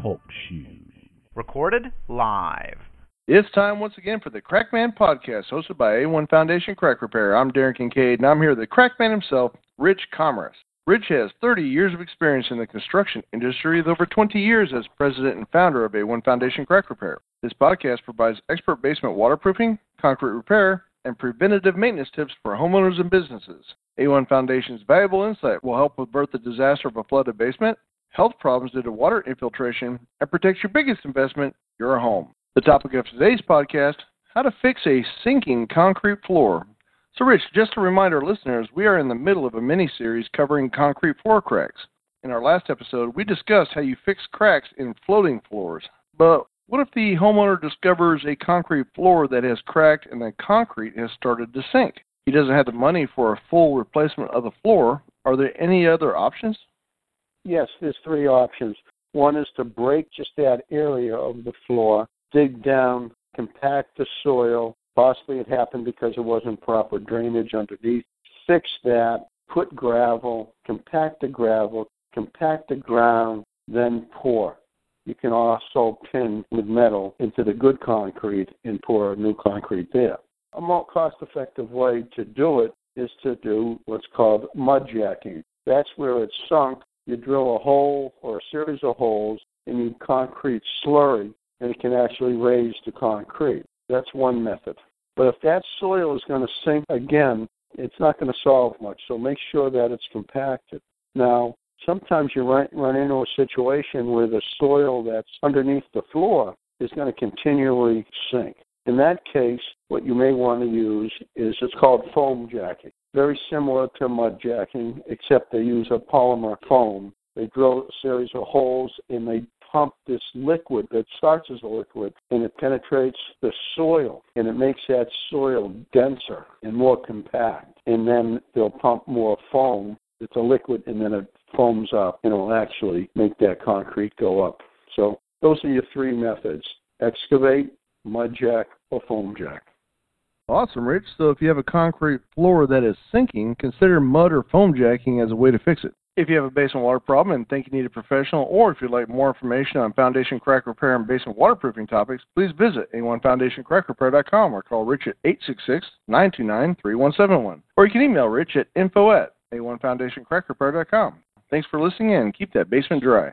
Talk shoes. Recorded live. It's time once again for the Crackman podcast, hosted by A1 Foundation Crack Repair. I'm Darren Kincaid, and I'm here with the Crackman himself, Rich Commerce. Rich has 30 years of experience in the construction industry, with over 20 years as president and founder of A1 Foundation Crack Repair. This podcast provides expert basement waterproofing, concrete repair, and preventative maintenance tips for homeowners and businesses. A1 Foundation's valuable insight will help avert the disaster of a flooded basement, health problems due to water infiltration, and protect your biggest investment, your home. The topic of today's podcast, how to fix a sinking concrete floor. So, Rich, just to remind our listeners, we are in the middle of a mini-series covering concrete floor cracks. In our last episode, we discussed how you fix cracks in floating floors. But what if the homeowner discovers a concrete floor that has cracked and the concrete has started to sink? He doesn't have the money for a full replacement of the floor. Are there any other options? Yes, there's three options. One is to break just that area of the floor, dig down, compact the soil. Possibly it happened because there wasn't proper drainage underneath. Fix that, put gravel, compact the ground, then pour. You can also pin with metal into the good concrete and pour new concrete there. A more cost-effective way to do it is to do what's called mud jacking. That's where it's sunk. You drill a hole or a series of holes and you concrete slurry, and it can actually raise the concrete. That's one method. But if that soil is going to sink again, it's not going to solve much, so make sure that it's compacted. Now, sometimes you run into a situation where the soil that's underneath the floor is going to continually sink. In that case, what you may want to use is it's called foam jacking, very similar to mud jacking, except they use a polymer foam. They drill a series of holes, and they pump this liquid that starts as a liquid, and it penetrates the soil, and it makes that soil denser and more compact, and then they'll pump more foam. It's a liquid, and then it foams up, and it'll actually make that concrete go up. So those are your three methods: excavate, mud jack, or foam jack. Awesome, Rich. So if you have a concrete floor that is sinking, consider mud or foam jacking as a way to fix it. If you have a basement water problem and think you need a professional, or if you'd like more information on foundation crack repair and basement waterproofing topics, please visit a1foundationcrackrepair.com or call Rich at 866-929-3171. Or you can email Rich at info@a1foundationcrackrepair.com. Thanks for listening in. Keep that basement dry.